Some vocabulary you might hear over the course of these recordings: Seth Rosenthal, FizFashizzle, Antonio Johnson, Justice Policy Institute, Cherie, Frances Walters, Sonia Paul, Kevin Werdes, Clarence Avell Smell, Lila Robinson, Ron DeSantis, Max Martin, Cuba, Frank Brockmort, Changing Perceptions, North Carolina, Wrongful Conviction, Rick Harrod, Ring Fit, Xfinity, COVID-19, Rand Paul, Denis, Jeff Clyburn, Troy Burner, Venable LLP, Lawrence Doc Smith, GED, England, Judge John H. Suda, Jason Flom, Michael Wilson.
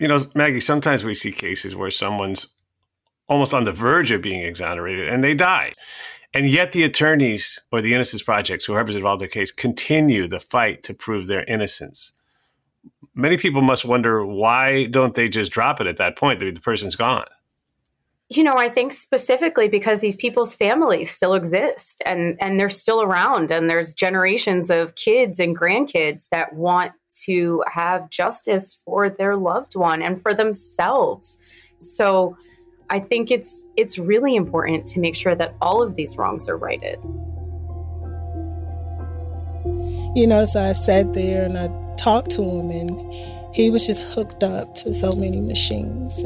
You know, Maggie, sometimes we see cases where someone's almost on the verge of being exonerated and they die. And yet the attorneys or the Innocence Projects, whoever's involved in the case, continue the fight to prove their innocence. Many people must wonder, why don't they just drop it at that point? The person's gone. You know, I think specifically because these people's families still exist and they're still around, and there's generations of kids and grandkids that want to have justice for their loved one and for themselves. So I think it's really important to make sure that all of these wrongs are righted. You know, so I sat there and I talked to him, and he was just hooked up to so many machines.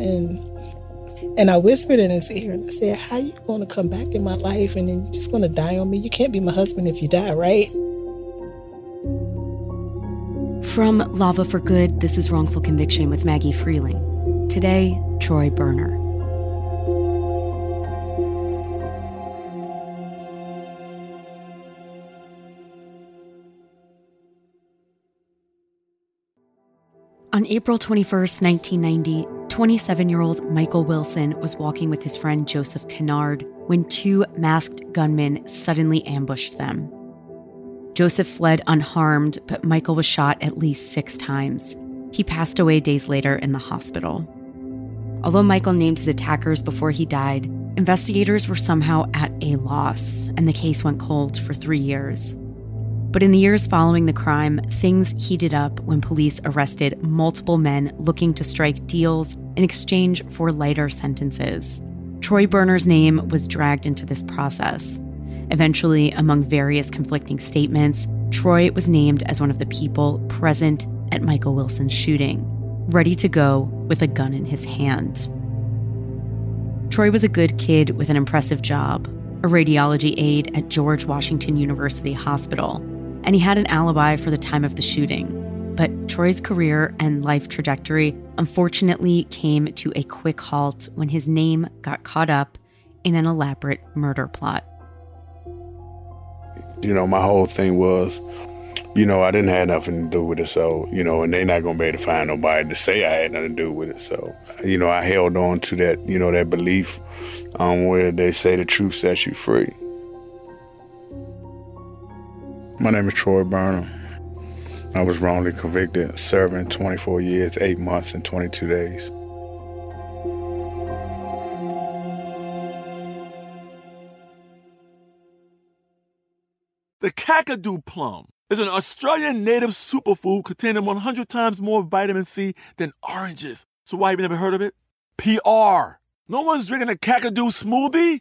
And I whispered in his ear and I said, how you going to come back in my life and then you're just going to die on me? You can't be my husband if you die, right? From Lava for Good, this is Wrongful Conviction with Maggie Freleng. Today, Troy Burner. On April 21st, 1990, 27-year-old Michael Wilson was walking with his friend Joseph Kennard when two masked gunmen suddenly ambushed them. Joseph fled unharmed, but Michael was shot at least 6 times. He passed away days later in the hospital. Although Michael named his attackers before he died, investigators were somehow at a loss, and the case went cold for 3 years. But in the years following the crime, things heated up when police arrested multiple men looking to strike deals in exchange for lighter sentences. Troy Burner's name was dragged into this process. Eventually, among various conflicting statements, Troy was named as one of the people present at Michael Wilson's shooting, ready to go with a gun in his hand. Troy was a good kid with an impressive job, a radiology aide at George Washington University Hospital, and he had an alibi for the time of the shooting. But Troy's career and life trajectory unfortunately came to a quick halt when his name got caught up in an elaborate murder plot. You know, my whole thing was, you know, I didn't have nothing to do with it, so, you know, and they're not going to be able to find nobody to say I had nothing to do with it. So, you know, I held on to that, you know, that belief where they say the truth sets you free. My name is Troy Burner. I was wrongly convicted, serving 24 years, 8 months, and 22 days. The Kakadu plum is an Australian native superfood containing 100 times more vitamin C than oranges. So why have you never heard of it? PR. No one's drinking a Kakadu smoothie?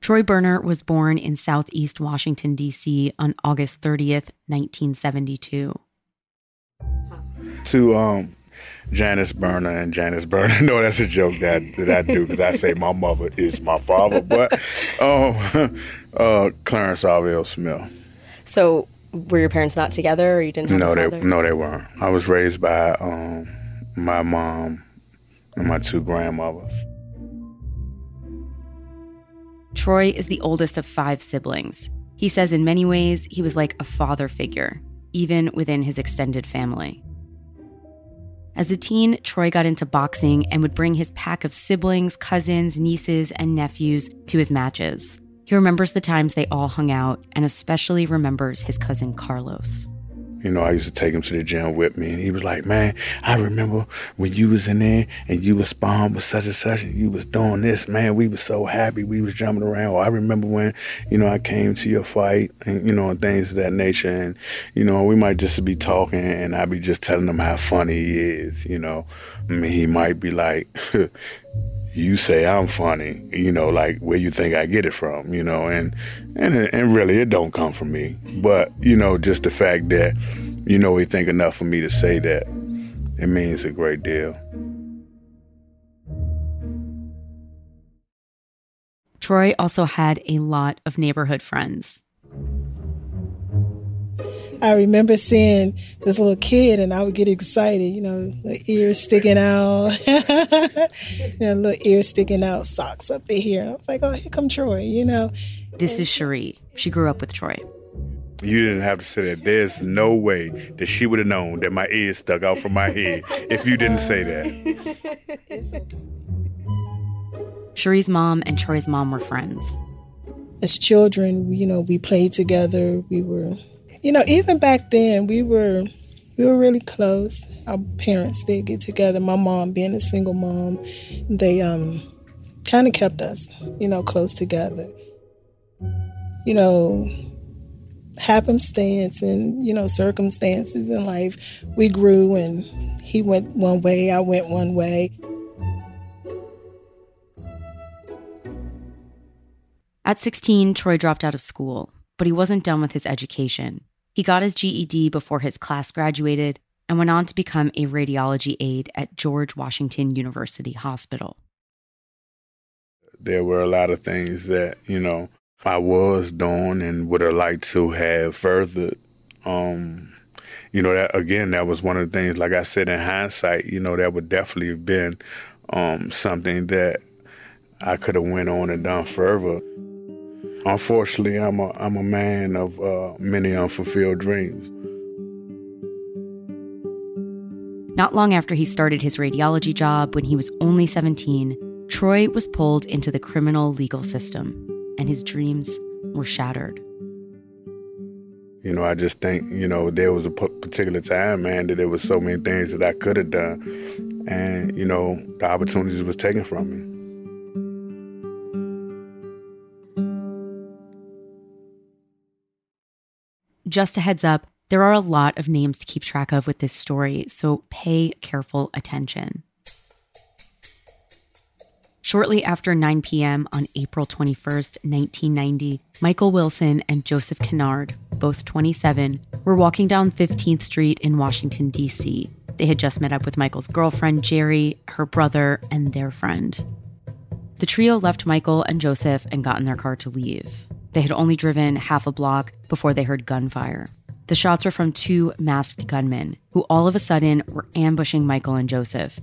Troy Burner was born in southeast Washington, D.C. on August 30th, 1972. To Janice Burner and Janice Burner. No, that's a joke that I do, because I say my mother is my father. But Clarence Avell Smell. So were your parents not together, or you didn't have a father? No, they weren't. I was raised by my mom and my 2 grandmothers. Troy is the oldest of 5 siblings. He says in many ways, he was like a father figure, even within his extended family. As a teen, Troy got into boxing and would bring his pack of siblings, cousins, nieces, and nephews to his matches. He remembers the times they all hung out and especially remembers his cousin Carlos. You know, I used to take him to the gym with me, and he was like, man, I remember when you was in there and you was sparring with such and such, and you was doing this, man, we was so happy, we was jumping around. Or I remember when, you know, I came to your fight, and, you know, and things of that nature. And, you know, we might just be talking, and I'd be just telling him how funny he is, you know. I mean, he might be like, you say I'm funny, you know, like, where you think I get it from, you know, and really it don't come from me. But, you know, just the fact that, you know, he think enough for me to say that, it means a great deal. Troy also had a lot of neighborhood friends. I remember seeing this little kid, and I would get excited, you know, ears sticking out, you know, little ears sticking out, socks up to here. I was like, oh, here come Troy, you know. This is Cherie. She grew up with Troy. You didn't have to say that. There's no way that she would have known that my ears stuck out from my head if you didn't say that. It's okay. Cherie's mom and Troy's mom were friends. As children, you know, we played together. We were... You know, even back then, we were really close. Our parents did get together. My mom, being a single mom, they kind of kept us, you know, close together. You know, happenstance and, you know, circumstances in life, we grew, and he went one way, I went one way. At 16, Troy dropped out of school, but he wasn't done with his education. He got his GED before his class graduated and went on to become a radiology aide at George Washington University Hospital. There were a lot of things that, you know, I was doing and would have liked to have furthered. You know, that, again, that was one of the things, like I said, in hindsight, you know, that would definitely have been something that I could have went on and done further. Unfortunately, I'm a man of many unfulfilled dreams. Not long after he started his radiology job, when he was only 17, Troy was pulled into the criminal legal system, and his dreams were shattered. You know, I just think, you know, there was a particular time, man, that there was so many things that I could have done, and, you know, the opportunities was taken from me. Just a heads up, there are a lot of names to keep track of with this story, so pay careful attention. Shortly after 9 p.m. on April 21st, 1990, Michael Wilson and Joseph Kennard, both 27, were walking down 15th Street in Washington, D.C. They had just met up with Michael's girlfriend, Jerry, her brother, and their friend. The trio left Michael and Joseph and got in their car to leave. They had only driven half a block before they heard gunfire. The shots were from two masked gunmen, who all of a sudden were ambushing Michael and Joseph.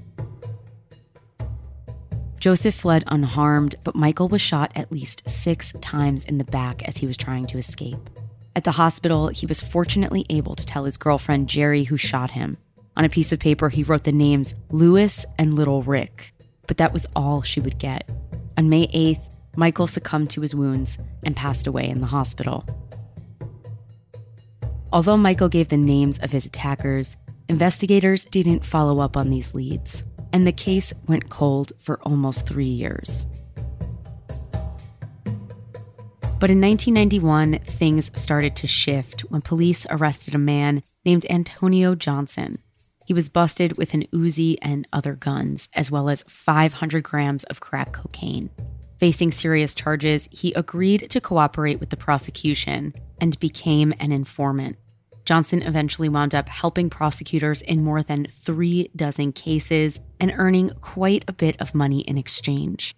Joseph fled unharmed, but Michael was shot at least 6 times in the back as he was trying to escape. At the hospital, he was fortunately able to tell his girlfriend, Jerry, who shot him. On a piece of paper, he wrote the names Louis and Little Rick, but that was all she would get. On May 8th, Michael succumbed to his wounds and passed away in the hospital. Although Michael gave the names of his attackers, investigators didn't follow up on these leads, and the case went cold for almost 3 years. But in 1991, things started to shift when police arrested a man named Antonio Johnson. He was busted with an Uzi and other guns, as well as 500 grams of crack cocaine. Facing serious charges, he agreed to cooperate with the prosecution and became an informant. Johnson eventually wound up helping prosecutors in more than 3 dozen cases and earning quite a bit of money in exchange.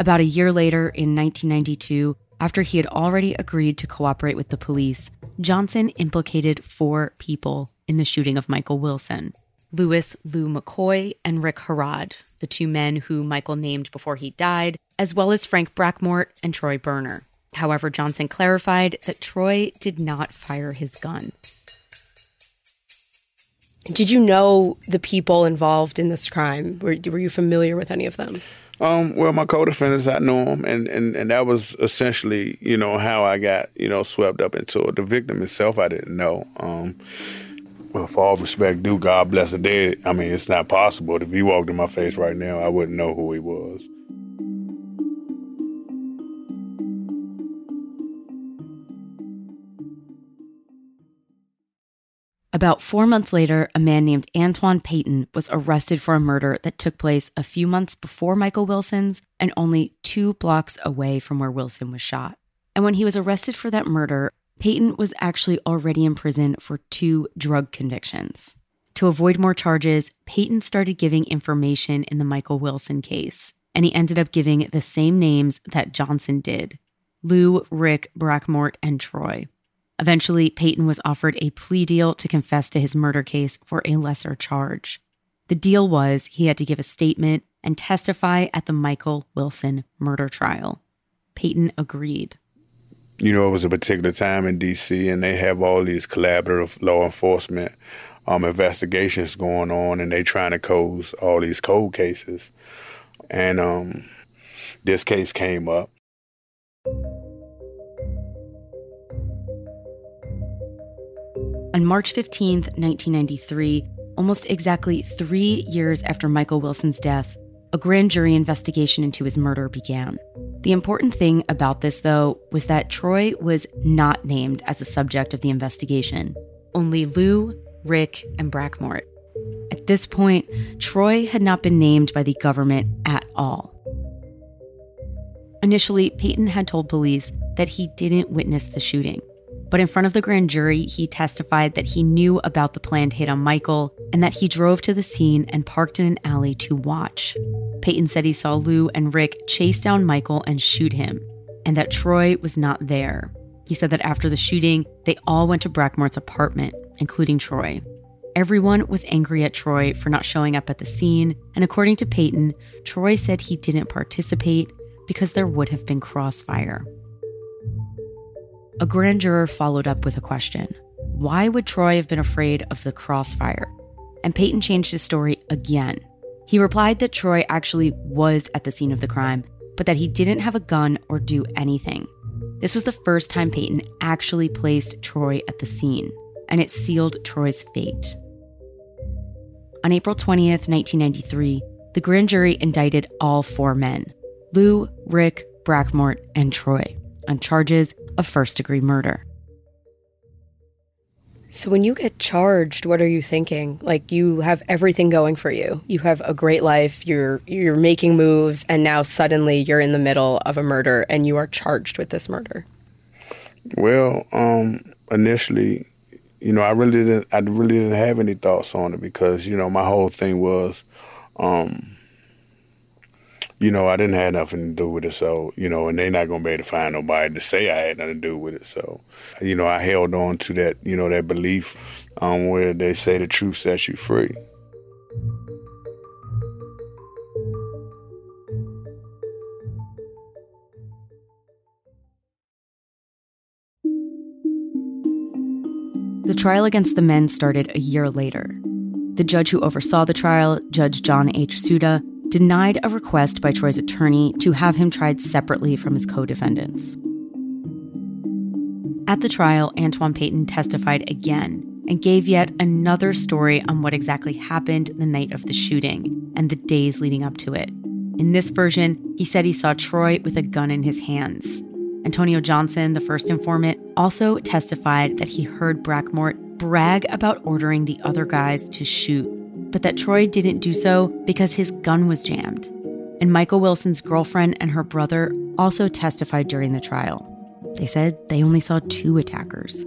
About a year later, in 1992, after he had already agreed to cooperate with the police, Johnson implicated 4 people in the shooting of Michael Wilson: Louis Lou McCoy and Rick Harrod, the 2 men who Michael named before he died, as well as Frank Brockmort and Troy Burner. However, Johnson clarified that Troy did not fire his gun. Did you know the people involved in this crime? Were you familiar with any of them? Well, my co-defendants, I knew them, and that was essentially, you know, how I got, you know, swept up into it. The victim himself, I didn't know. Well, for all respect due, God bless the dead. I mean, it's not possible. If he walked in my face right now, I wouldn't know who he was. About 4 months later, a man named Antoine Payton was arrested for a murder that took place a few months before Michael Wilson's and only 2 blocks away from where Wilson was shot. And when he was arrested for that murder, Payton was actually already in prison for 2 drug convictions. To avoid more charges, Payton started giving information in the Michael Wilson case, and he ended up giving the same names that Johnson did: Lou, Rick, Brockmort, and Troy. Eventually, Payton was offered a plea deal to confess to his murder case for a lesser charge. The deal was he had to give a statement and testify at the Michael Wilson murder trial. Payton agreed. You know, it was a particular time in D.C., and they have all these collaborative law enforcement investigations going on, and they're trying to close all these cold cases. And this case came up. On March 15, 1993, almost exactly 3 years after Michael Wilson's death, a grand jury investigation into his murder began. The important thing about this, though, was that Troy was not named as a subject of the investigation, only Lou, Rick, and Brockmort. At this point, Troy had not been named by the government at all. Initially, Payton had told police that he didn't witness the shooting. But in front of the grand jury, he testified that he knew about the planned hit on Michael and that he drove to the scene and parked in an alley to watch. Payton said he saw Lou and Rick chase down Michael and shoot him, and that Troy was not there. He said that after the shooting, they all went to Brockmort's apartment, including Troy. Everyone was angry at Troy for not showing up at the scene, and according to Payton, Troy said he didn't participate because there would have been crossfire. A grand juror followed up with a question. Why would Troy have been afraid of the crossfire? And Payton changed his story again. He replied that Troy actually was at the scene of the crime, but that he didn't have a gun or do anything. This was the first time Payton actually placed Troy at the scene, and it sealed Troy's fate. On April 20th, 1993, the grand jury indicted all 4 men, Lou, Rick, Brockmort, and Troy, on charges of first-degree murder. So when you get charged, what are you thinking? Like, you have everything going for you. You have a great life, you're making moves, and now suddenly you're in the middle of a murder and you are charged with this murder. Well, initially, you know, I really didn't have any thoughts on it because, you know, my whole thing was, you know, I didn't have nothing to do with it, so, you know, and they're not going to be able to find nobody to say I had nothing to do with it. So, you know, I held on to that, you know, that belief where they say the truth sets you free. The trial against the men started a year later. The judge who oversaw the trial, Judge John H. Suda, denied a request by Troy's attorney to have him tried separately from his co-defendants. At the trial, Antoine Payton testified again and gave yet another story on what exactly happened the night of the shooting and the days leading up to it. In this version, he said he saw Troy with a gun in his hands. Antonio Johnson, the first informant, also testified that he heard Brockmort brag about ordering the other guys to shoot, but that Troy didn't do so because his gun was jammed. And Michael Wilson's girlfriend and her brother also testified during the trial. They said they only saw 2 attackers.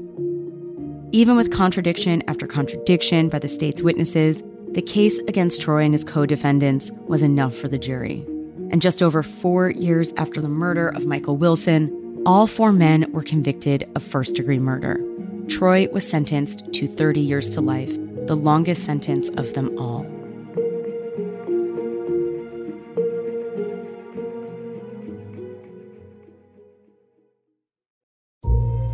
Even with contradiction after contradiction by the state's witnesses, the case against Troy and his co-defendants was enough for the jury. And just over 4 years after the murder of Michael Wilson, all 4 men were convicted of first-degree murder. Troy was sentenced to 30 years to life, the longest sentence of them all.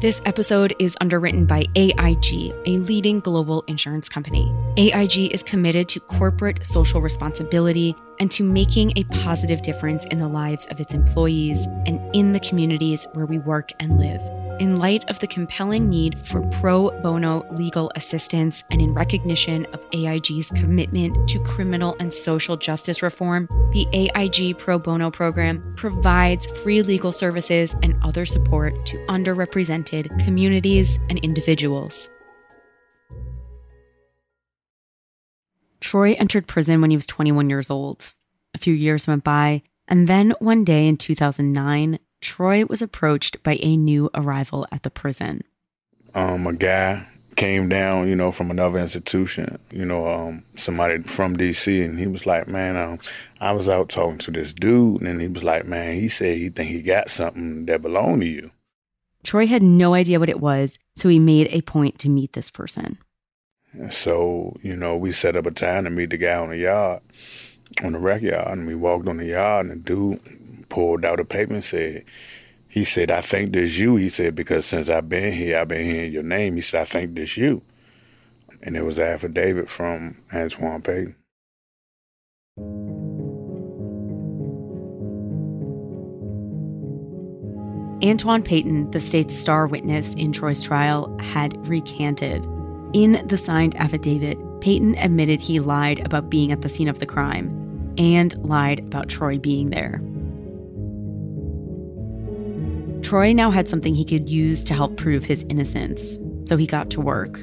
This episode is underwritten by AIG, a leading global insurance company. AIG is committed to corporate social responsibility and to making a positive difference in the lives of its employees and in the communities where we work and live. In light of the compelling need for pro bono legal assistance and in recognition of AIG's commitment to criminal and social justice reform, the AIG Pro Bono program provides free legal services and other support to underrepresented communities and individuals. Troy entered prison when he was 21 years old. A few years went by, and then one day in 2009, Troy was approached by a new arrival at the prison. A guy came down, from another institution, somebody from D.C., and he was like, man, I was out talking to this dude, and he was like, man, he said he think he got something that belonged to you. Troy had no idea what it was, so he made a point to meet this person. And so, we set up a time to meet the guy on the yard, on the rec yard, and we walked on the yard, and the dude pulled out a paper and said, he said, I think this you. He said, because since I've been hearing your name. He said, I think this you. And it was an affidavit from Antoine Payton. Antoine Payton, the state's star witness in Troy's trial, had recanted. In the signed affidavit, Payton admitted he lied about being at the scene of the crime and lied about Troy being there. Troy now had something he could use to help prove his innocence, so he got to work.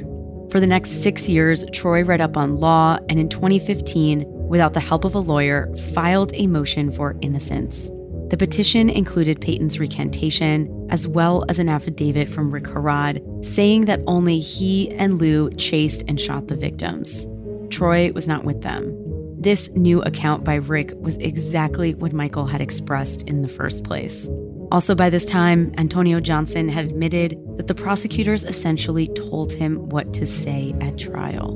For the next 6 years, Troy read up on law, and in 2015, without the help of a lawyer, filed a motion for innocence. The petition included Payton's recantation, as well as an affidavit from Rick Harrod, saying that only he and Lou chased and shot the victims. Troy was not with them. This new account by Rick was exactly what Michael had expressed in the first place. Also by this time, Antonio Johnson had admitted that the prosecutors essentially told him what to say at trial.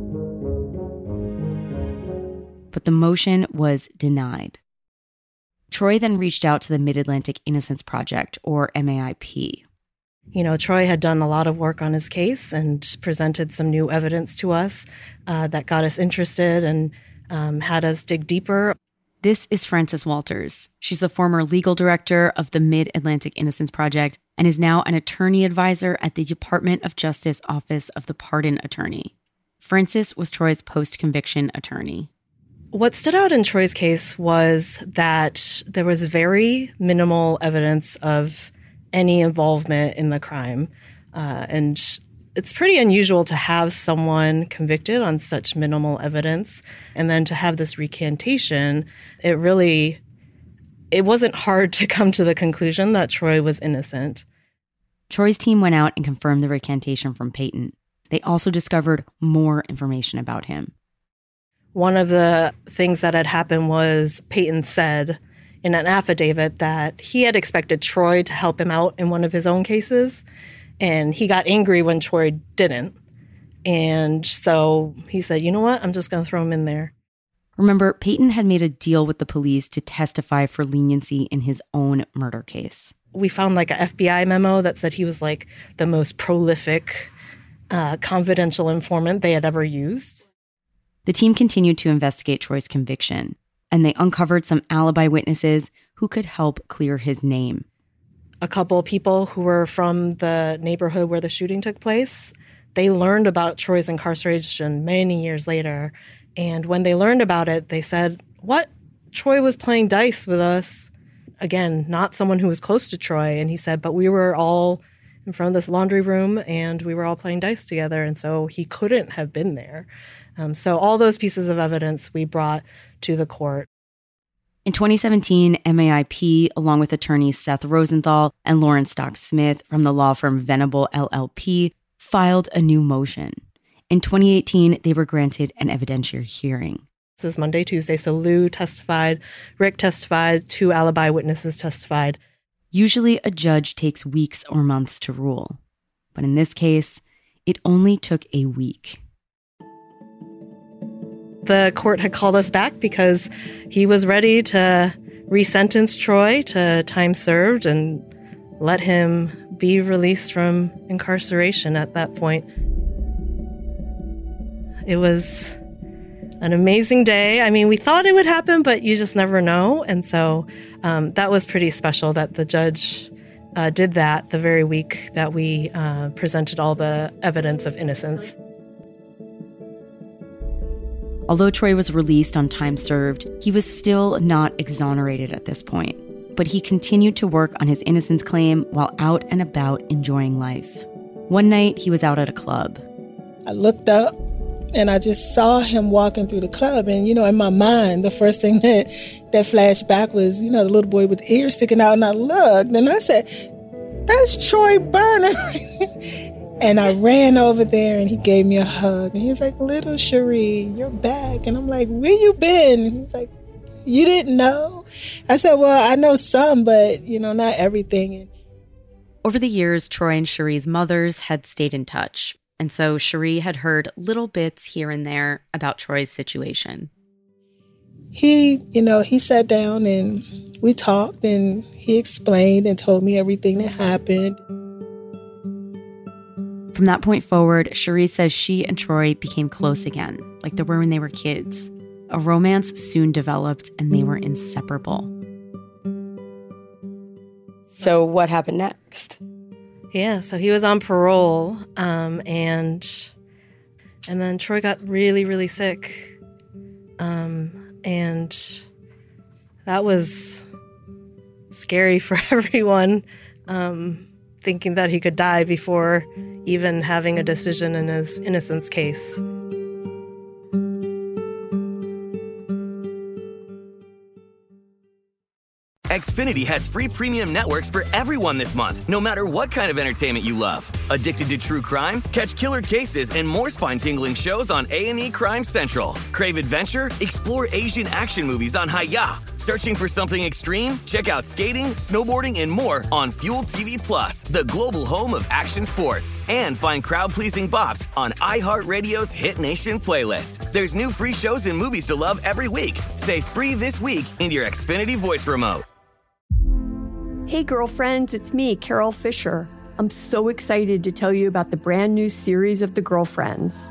But the motion was denied. Troy then reached out to the Mid-Atlantic Innocence Project, or MAIP. Troy had done a lot of work on his case and presented some new evidence to us that got us interested and had us dig deeper. This is Frances Walters. She's the former legal director of the Mid-Atlantic Innocence Project and is now an attorney advisor at the Department of Justice Office of the Pardon Attorney. Frances was Troy's post-conviction attorney. What stood out in Troy's case was that there was very minimal evidence of any involvement in the crime. And it's pretty unusual to have someone convicted on such minimal evidence. And then to have this recantation, it wasn't hard to come to the conclusion that Troy was innocent. Troy's team went out and confirmed the recantation from Payton. They also discovered more information about him. One of the things that had happened was Payton said in an affidavit that he had expected Troy to help him out in one of his own cases. And he got angry when Troy didn't. And so he said, you know what? I'm just going to throw him in there. Remember, Payton had made a deal with the police to testify for leniency in his own murder case. We found like an FBI memo that said he was like the most prolific confidential informant they had ever used. The team continued to investigate Troy's conviction, and they uncovered some alibi witnesses who could help clear his name. A couple of people who were from the neighborhood where the shooting took place, they learned about Troy's incarceration many years later. And when they learned about it, they said, what? Troy was playing dice with us. Again, not someone who was close to Troy. And he said, but we were all in front of this laundry room and we were all playing dice together. And so he couldn't have been there. So all those pieces of evidence we brought to the court. In 2017, MAIP, along with attorneys Seth Rosenthal and Lawrence Doc Smith from the law firm Venable LLP, filed a new motion. In 2018, they were granted an evidentiary hearing. This is Monday, Tuesday, so Lou testified, Rick testified, two alibi witnesses testified. Usually a judge takes weeks or months to rule. But in this case, it only took a week. The court had called us back because he was ready to resentence Troy to time served and let him be released from incarceration at that point. It was an amazing day. I mean, we thought it would happen, but you just never know. And so that was pretty special that the judge did that the very week that we presented all the evidence of innocence. Although Troy was released on time served, he was still not exonerated at this point. But he continued to work on his innocence claim while out and about enjoying life. One night, he was out at a club. I looked up, and I just saw him walking through the club. And, you know, in my mind, the first thing that flashed back was, you know, the little boy with ears sticking out. And I looked, and I said, "That's Troy Burner." And I ran over there, and he gave me a hug. And he was like, "Little Cherie, you're back." And I'm like, "Where you been?" And he's like, "You didn't know?" I said, "Well, I know some, but, you know, not everything." Over the years, Troy and Cherie's mothers had stayed in touch. And so Cherie had heard little bits here and there about Troy's situation. He sat down and we talked, and he explained and told me everything that happened. From that point forward, Cherie says she and Troy became close again, like they were when they were kids. A romance soon developed, and they were inseparable. So what happened next? Yeah, so he was on parole, and then Troy got really, really sick. And that was scary for everyone, thinking that he could die before even having a decision in his innocence case. Xfinity has free premium networks for everyone this month, no matter what kind of entertainment you love. Addicted to true crime? Catch killer cases and more spine-tingling shows on A&E Crime Central. Crave adventure? Explore Asian action movies on Hayah. Searching for something extreme? Check out skating, snowboarding, and more on Fuel TV Plus, the global home of action sports. And find crowd-pleasing bops on iHeartRadio's Hit Nation playlist. There's new free shows and movies to love every week. Say "free this week" in your Xfinity voice remote. Hey, girlfriends, it's me, Carol Fisher. I'm so excited to tell you about the brand new series of The Girlfriends.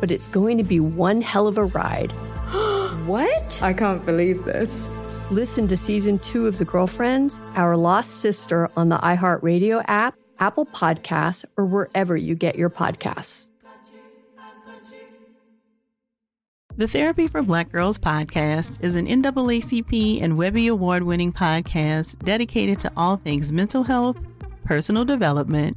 but it's going to be one hell of a ride. What? I can't believe this. Listen to season 2 of The Girlfriends, Our Lost Sister on the iHeartRadio app, Apple Podcasts, or wherever you get your podcasts. The Therapy for Black Girls podcast is an NAACP and Webby Award-winning podcast dedicated to all things mental health, personal development,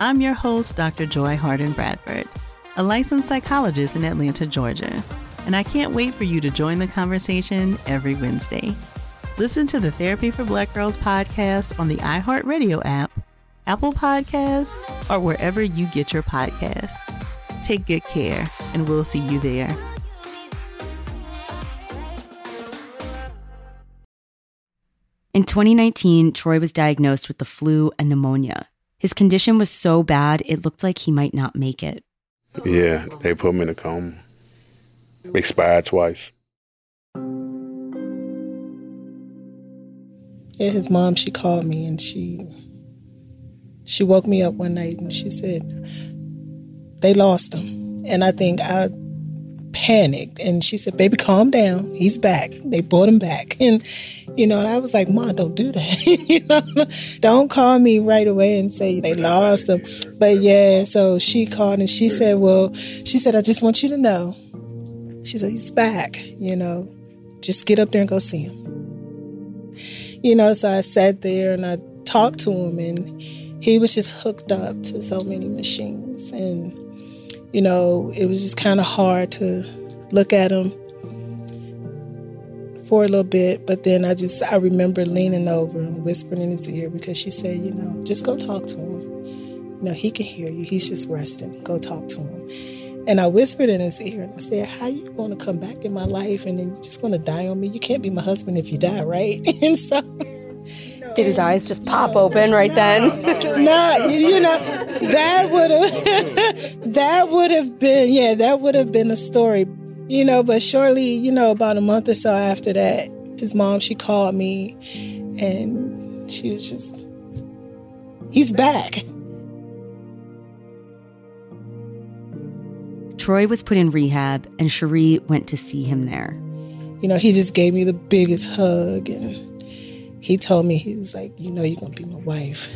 I'm your host, Dr. Joy Harden Bradford, a licensed psychologist in Atlanta, Georgia, and I can't wait for you to join the conversation every Wednesday. Listen to the Therapy for Black Girls podcast on the iHeartRadio app, Apple Podcasts, or wherever you get your podcasts. Take good care, and we'll see you there. In 2019, Troy was diagnosed with the flu and pneumonia. His condition was so bad, it looked like he might not make it. Yeah, they put me in a coma. expired twice. Yeah, his mom, she called me and she woke me up one night and she said, they lost him. And I think I panicked. And she said, baby, calm down. He's back. They brought him back. And, you know, and I was like, Ma, don't do that. You know, don't call me right away and say they lost him. But yeah, so she called and she said, well, she said, I just want you to know. She said, he's back, you know, just get up there and go see him. You know, so I sat there and I talked to him, and he was just hooked up to so many machines. And, you know, it was just kind of hard to look at him for a little bit. But then I remember leaning over and whispering in his ear, because she said, you know, just go talk to him. You know, he can hear you. He's just resting. Go talk to him. And I whispered in his ear and I said, how you going to come back in my life and then you're just going to die on me? You can't be my husband if you die, right? And so... Did his eyes just pop open right then? No, you know, that would have been a story, you know. But shortly, you know, about a month or so after that, his mom, she called me, and she was just, he's back. Troy was put in rehab, and Cherie went to see him there. You know, he just gave me the biggest hug, and he told me, he was like, you know, you're going to be my wife.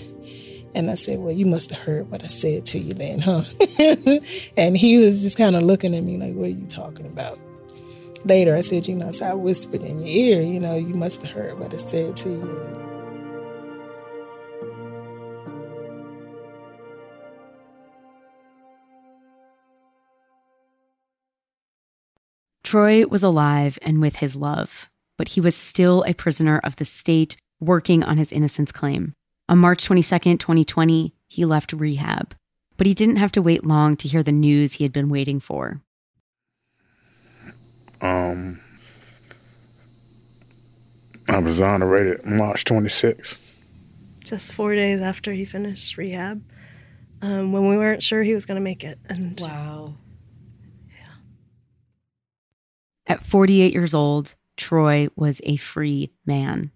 And I said, well, you must have heard what I said to you then, huh? And he was just kind of looking at me like, what are you talking about? Later, I said, you know, so I whispered in your ear, you know, you must have heard what I said to you. Troy was alive and with his love, but he was still a prisoner of the state working on his innocence claim. On March 22, 2020, he left rehab, but he didn't have to wait long to hear the news he had been waiting for. I was exonerated March 26. Just 4 days after he finished rehab, when we weren't sure he was going to make it. And wow. Yeah. At 48 years old, Troy was a free man.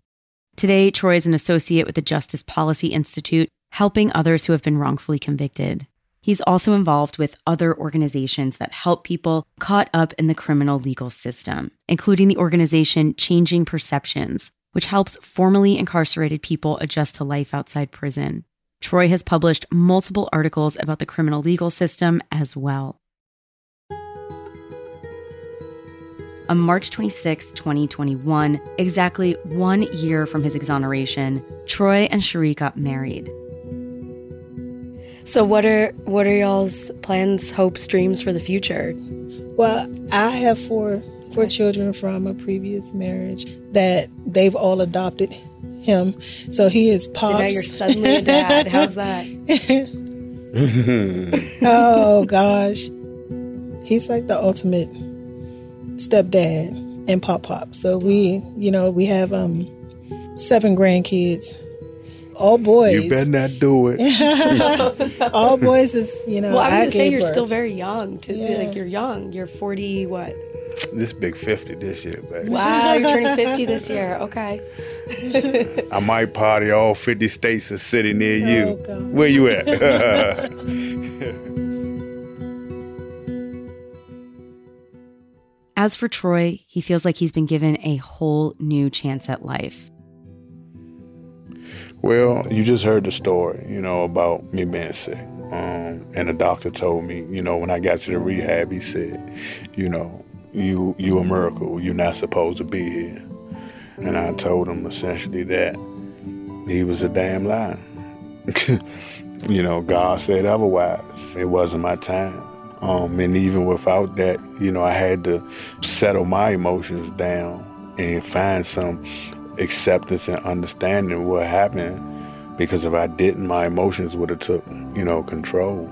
Today, Troy is an associate with the Justice Policy Institute, helping others who have been wrongfully convicted. He's also involved with other organizations that help people caught up in the criminal legal system, including the organization Changing Perceptions, which helps formerly incarcerated people adjust to life outside prison. Troy has published multiple articles about the criminal legal system as well. On March 26, 2021, exactly 1 year from his exoneration, Troy and Cherie got married. So what are y'all's plans, hopes, dreams for the future? Well, I have four children from a previous marriage that they've all adopted him. So he is Pops. So now you're suddenly a dad. How's that? Oh, gosh. He's like the ultimate stepdad and pop. So we have 7 grandkids, all boys. You better not do it. All boys is, you know. Well, I was gonna say you're birth. Still very young. You're young. You're 40. What? This big 50 this year, baby. Wow, you're turning 50 this year. Okay. I might party all 50 states and city near you. Gosh. Where you at? As for Troy, he feels like he's been given a whole new chance at life. Well, you just heard the story, you know, about me being sick. And the doctor told me, you know, when I got to the rehab, he said, you know, you a miracle. You're not supposed to be here. And I told him essentially that he was a damn liar. You know, God said otherwise. It wasn't my time. And even without that, you know, I had to settle my emotions down and find some acceptance and understanding of what happened, because if I didn't, my emotions would have took, you know, control,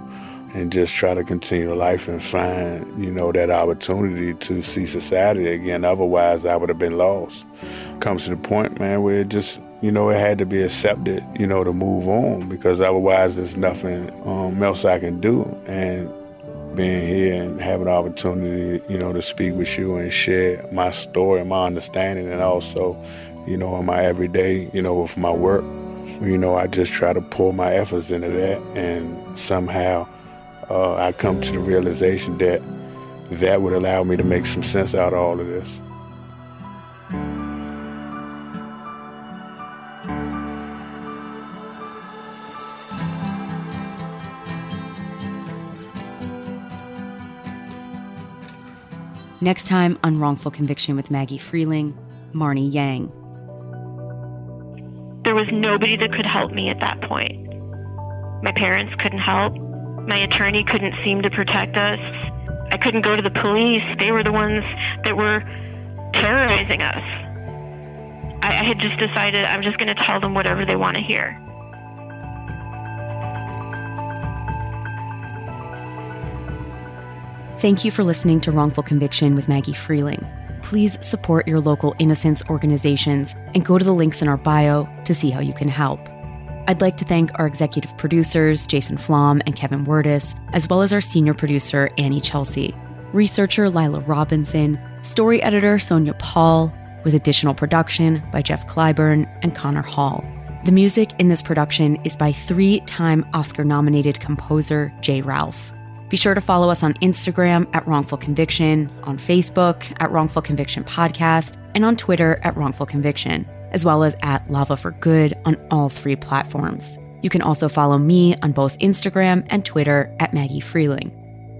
and just try to continue life and find, you know, that opportunity to see society again. Otherwise, I would have been lost. Comes to the point, man, where it just, you know, it had to be accepted, you know, to move on, because otherwise there's nothing else I can do. And being here and having the opportunity, you know, to speak with you and share my story and my understanding, and also, you know, in my everyday, you know, with my work, you know, I just try to pour my efforts into that, and somehow I come to the realization that that would allow me to make some sense out of all of this. Next time on Wrongful Conviction with Maggie Freleng, Marnie Yang. There was nobody that could help me at that point. My parents couldn't help. My attorney couldn't seem to protect us. I couldn't go to the police. They were the ones that were terrorizing us. I had just decided I'm just going to tell them whatever they want to hear. Thank you for listening to Wrongful Conviction with Maggie Freleng. Please support your local innocence organizations and go to the links in our bio to see how you can help. I'd like to thank our executive producers, Jason Flom and Kevin Werdes, as well as our senior producer, Annie Chelsea, researcher Lila Robinson, story editor Sonia Paul, with additional production by Jeff Clyburn and Connor Hall. The music in this production is by three-time Oscar-nominated composer Jay Ralph. Be sure to follow us on Instagram at Wrongful Conviction, on Facebook at Wrongful Conviction Podcast, and on Twitter at Wrongful Conviction, as well as at Lava for Good on all three platforms. You can also follow me on both Instagram and Twitter at Maggie Freleng.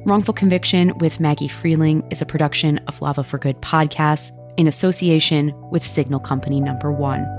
Wrongful Conviction with Maggie Freleng is a production of Lava for Good Podcasts in association with Signal Company Number 1.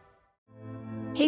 Hey,